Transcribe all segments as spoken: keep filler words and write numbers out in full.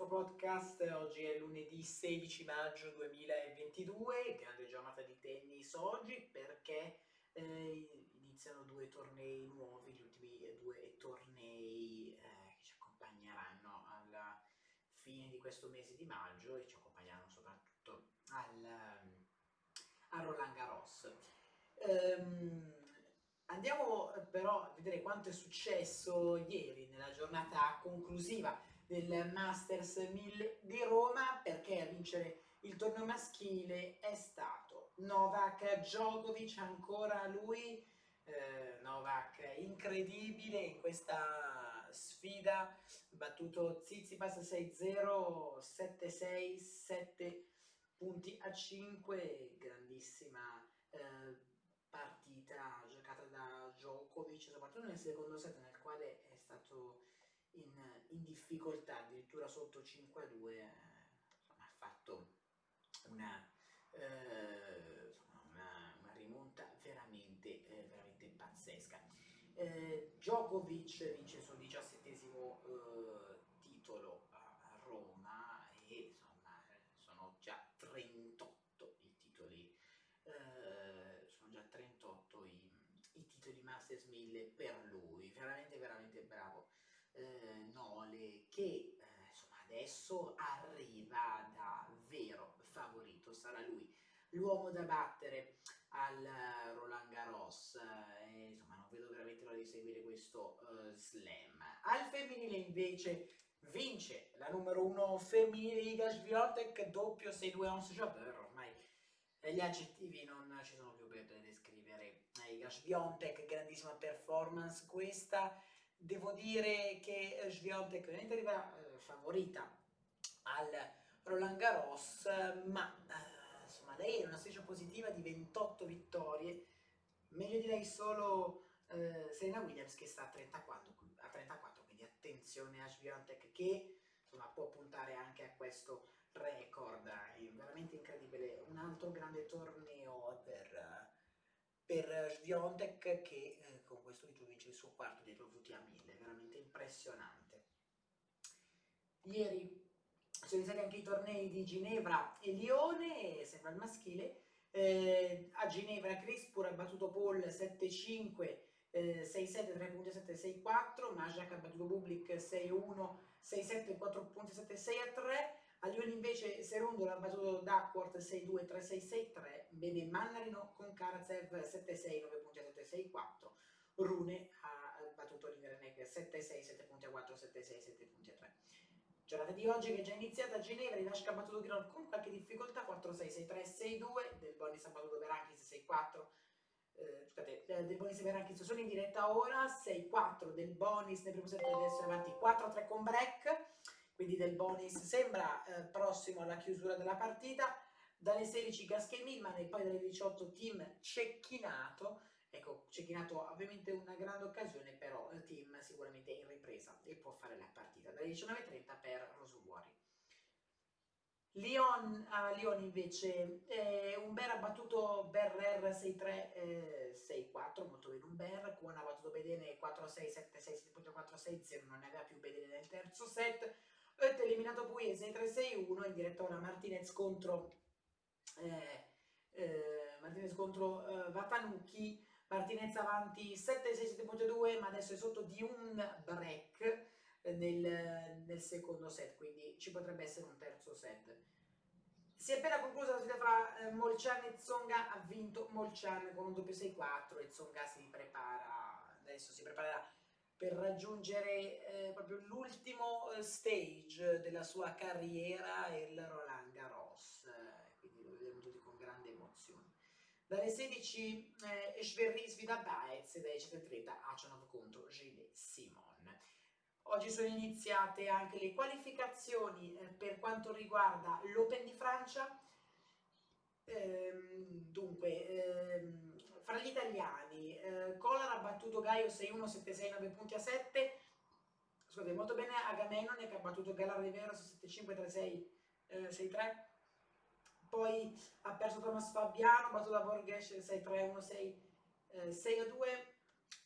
nostro podcast. Oggi è lunedì sedici maggio duemilaventidue, grande giornata di tennis oggi perché eh, iniziano due tornei nuovi, gli ultimi due tornei eh, che ci accompagneranno alla fine di questo mese di maggio e ci accompagneranno soprattutto al, al Roland Garros. Um, Andiamo però a vedere quanto è successo ieri nella giornata conclusiva del Masters mille di Roma, perché a vincere il torneo maschile è stato Novak Djokovic, ancora lui, eh, Novak incredibile in questa sfida, battuto Tsitsipas sei zero, sette sei, sette punti a cinque, grandissima eh, partita giocata da Djokovic, soprattutto nel secondo set, nel quale è stato in, in difficoltà, addirittura sotto cinque a due, eh, ha fatto una, eh, una, una rimonta veramente, eh, veramente pazzesca. Eh, Djokovic vince il suo diciassettesimo eh, titolo a Roma e insomma sono già trentotto i titoli. Uh, sono già trentotto i, i titoli Masters mille per lui, veramente veramente bravo uh, Nole, che uh, insomma adesso arriva da vero favorito, sarà lui l'uomo da battere al Roland Garros e, insomma, non vedo veramente l'ora di seguire questo uh, slam. Al femminile invece vince la numero uno femminile Iga Swiatek, doppio sei due Ons Jabeur. Ormai gli aggettivi non ci sono più per descrivere Iga Swiatek, grandissima performance questa. Devo dire che Swiatek ovviamente arriva eh, favorita al Roland Garros, ma eh, insomma lei è in una striscia positiva di ventotto vittorie, meglio di lei solo eh, Serena Williams, che sta a trentaquattro, a trentaquattro, quindi attenzione a Swiatek che insomma può puntare anche a questo record. È veramente incredibile, un altro grande torneo per, per Swiatek, che eh, con questo titolo vince il suo quarto dietro il W T A mille, veramente impressionante. Ieri sono iniziati anche i tornei di Ginevra e Lione, sempre al maschile. Eh, a Ginevra Crispur ha battuto Paul sette cinque, Eh, sei sette, tre punti sette, sei quattro. Majchrzak ha battuto Public sei uno, sei sette, quattro punti sette, sei a tre. A Lione invece Serundolo ha battuto Duckworth sei due, tre sei, sei tre. Bedene Mannarino con Karatsev sette sei, nove punti sette, sei quattro. Rune ha battuto Lindgren sette sei, sette punti quattro, sette sei, sette punti tre. Giornata di oggi che è già iniziata a Ginevra, Lasca ha battuto Giron con qualche difficoltà quattro sei, sei tre, sei due. Delbonis ha battuto Berankis sei quattro. Eh, scusate, Delbonis e Berankis sono in diretta ora, sei quattro Delbonis nel primo set, adesso è avanti quattro tre con break, quindi Delbonis sembra eh, prossimo alla chiusura della partita. Dalle sedici Gasquet Milman e poi dalle diciotto Team Cecchinato. Ecco, Cecchinato ovviamente una grande occasione, però il Team sicuramente in ripresa e può fare la partita. Dalle diciannove e trenta per Rosuori. Lyon, a Lyon invece eh, Umber ha battuto Berrer sei tre, eh, sei quattro, molto bene Umber. Kwon ha battuto Bedene quattro sei, sette sei, sette punti quattro, sei zero, non ne aveva più Bedene nel terzo set. Oet ha eliminato Puglia sei tre, sei uno. In diretta ora Martinez contro eh, eh, Martinez contro eh, Watanuki. Martinez avanti sette sei, sette due, ma adesso è sotto di un break Nel, nel secondo set, quindi ci potrebbe essere un terzo set. Si è appena conclusa la sfida fra eh, Molchan e Zonga, ha vinto Molchan con un doppio sei quattro e Zonga si prepara, adesso si preparerà per raggiungere eh, proprio l'ultimo eh, stage della sua carriera, il Roland Garros, eh, quindi lo vedremo tutti con grande emozione. Dalle sedici eh, Esverri sfida Baez e dalle diciassette e trenta Acionov contro Gilles Simon. Oggi sono iniziate anche le qualificazioni per quanto riguarda l'Open di Francia. Ehm, dunque, ehm, fra gli italiani, eh, Collar ha battuto Gaio sei uno, sette sei, nove punti a sette. Scusate, molto bene Agamenone che ha battuto Galarriveros sette cinque, tre sei, eh, sei tre. Poi ha perso Thomas Fabiano, ha battuto da Borges sei tre, uno sei, eh, sei due.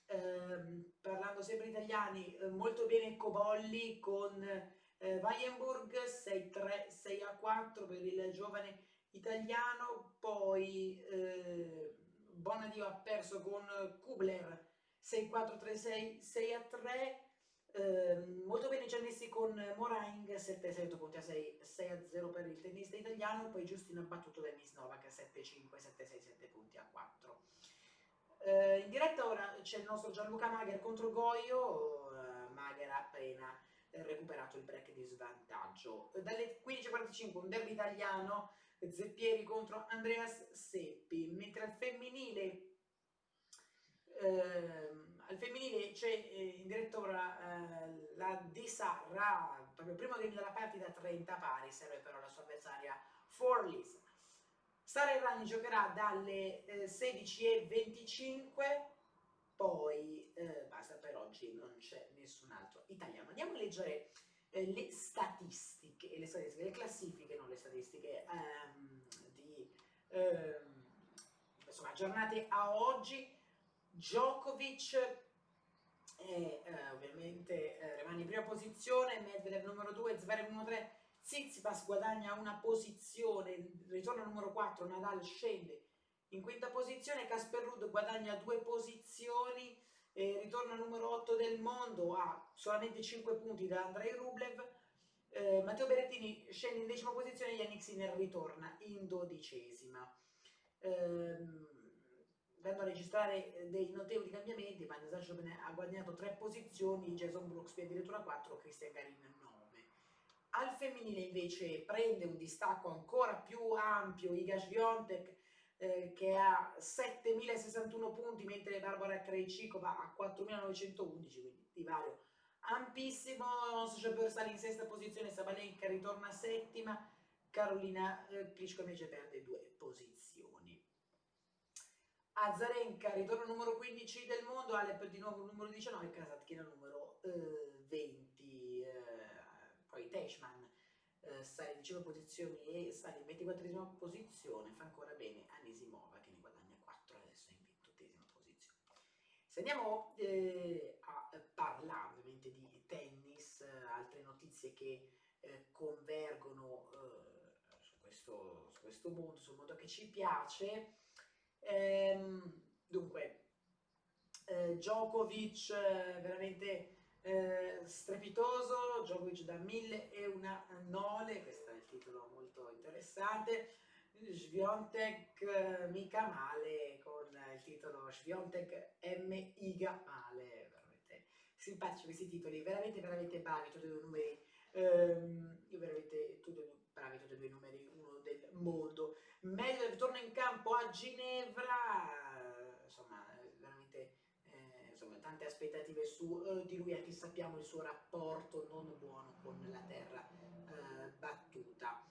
Eh, parlando sempre italiani, eh, molto bene Cobolli con eh, Eh, Weyenburg sei a tre sei a quattro per il giovane italiano, poi eh, Bonadio ha perso con Kubler sei a quattro tre sei sei a tre. Eh, molto bene Giannessi con Moraing sette a sei otto punti a sei sei a zero per il tennista italiano, poi Giustino ha battuto Denis Novak sette a cinque sette a sei sette punti a quattro. Eh, in diretta ora c'è il nostro Gianluca Magher contro Goio. eh, Magher ha appena recuperato il break di svantaggio. Dalle quindici e quarantacinque un derby italiano, Zeppieri contro Andreas Seppi, mentre al femminile Uh, al femminile c'è eh, in diretta ora uh, la Di Sarra, proprio prima della partita trenta pari, serve però la sua avversaria Forlis. Sara Errani giocherà dalle eh, sedici e venticinque, poi eh, basta per oggi, non c'è nessun altro italiano. Andiamo a leggere eh, le statistiche, le statistiche, le classifiche, non le statistiche, um, di um, insomma giornate a oggi. Djokovic eh, eh, ovviamente eh, rimane in prima posizione, Medvedev numero due, Zverev numero tre, Tsitsipas guadagna una posizione, ritorna al numero quattro, Nadal scende in quinta posizione, Casper Ruud guadagna due posizioni, eh, ritorna al numero otto del mondo, ha solamente cinque punti da Andrei Rublev, eh, Matteo Berrettini scende in decima posizione, Yannick Sinner ritorna in dodicesima. Ehm, andando a registrare dei notevoli cambiamenti, ma ha guadagnato tre posizioni, Jason Brooksby addirittura quattro, Christian Garin nove. Al femminile invece prende un distacco ancora più ampio Iga Swiatek, eh, che ha settemila sessantuno punti, mentre Barbara Krejcikova ha quattromilanovecentodici, quindi divario ampissimo. Ons Jabeur sale in sesta posizione, Sabalenka ritorna settima, Carolina Pliskova invece perde due posizioni. Azarenka ritorna numero quindici del mondo, Alep di nuovo numero diciannove, Kasatkina numero eh, venti, eh, poi Teichmann eh, sale in decima posizione e sale in ventiquattresima posizione, fa ancora bene Anisimova che ne guadagna quattro, adesso è in ventottesima posizione. Se andiamo eh, a parlare ovviamente di tennis, eh, altre notizie che eh, convergono eh, su, questo, su questo mondo, sul mondo che ci piace. Ehm, dunque, eh, Djokovic eh, veramente eh, strepitoso, Djokovic da mille e una nole, questo è il titolo molto interessante. Swiatek eh, mica male, con eh, il titolo Swiatek M Iga male, veramente simpatici questi titoli, veramente veramente bravi tutti e due i numeri, ehm, io veramente tutti e due bravi tutti e due i numeri uno del mondo. Medvedev torna in campo a Ginevra, insomma veramente eh, insomma, tante aspettative su eh, di lui, anche sappiamo il suo rapporto non buono con la terra eh, battuta.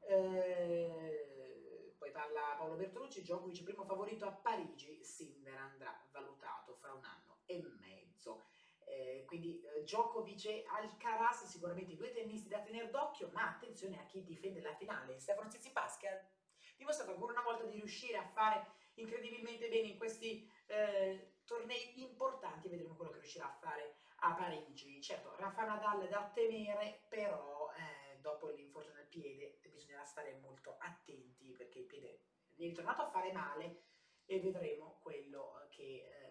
Eh, poi parla Paolo Bertolucci, Djokovic primo favorito a Parigi, Sinner andrà valutato fra un anno e mezzo. Eh, quindi eh, Djokovic e Alcaraz sicuramente due tennisti da tenere d'occhio, ma attenzione a chi difende la finale. Stefanos Tsitsipas che ha dimostrato ancora una volta di riuscire a fare incredibilmente bene in questi eh, tornei importanti, vedremo quello che riuscirà a fare a Parigi. Certo, Rafa Nadal da temere, però eh, dopo l'infortunio al piede bisognerà stare molto attenti perché il piede è ritornato a fare male e vedremo quello che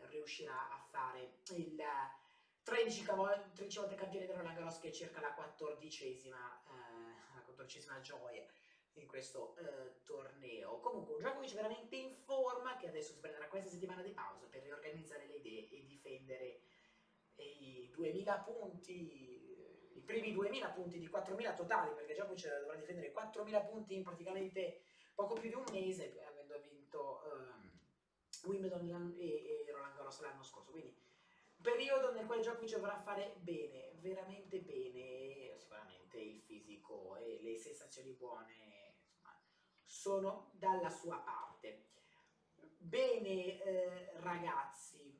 eh, riuscirà a fare il tredici volte campione del Roland Garros, che cerca la quattordicesima, eh, la quattordicesima gioia in questo eh, torneo. Comunque un Djokovic veramente in forma, che adesso si prenderà questa settimana di pausa per riorganizzare le idee e difendere i duemila punti, i primi duemila punti di quattromila totali, perché Djokovic dovrà difendere quattromila punti in praticamente poco più di un mese, avendo vinto eh, Wimbledon e, e Roland Garros l'anno scorso. Quindi periodo nel quale Djokovic dovrà fare bene, veramente bene, sicuramente il fisico e le sensazioni buone insomma, sono dalla sua parte. Bene eh, ragazzi,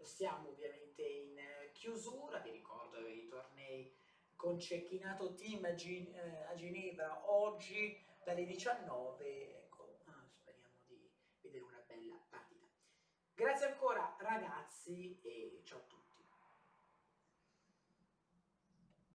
siamo ovviamente in chiusura, vi ricordo i tornei con Cecchinato Team a, Gine eh, a Ginevra oggi dalle diciannove, ecco, speriamo di vedere una bella partita. Grazie ancora ragazzi e ciao a tutti.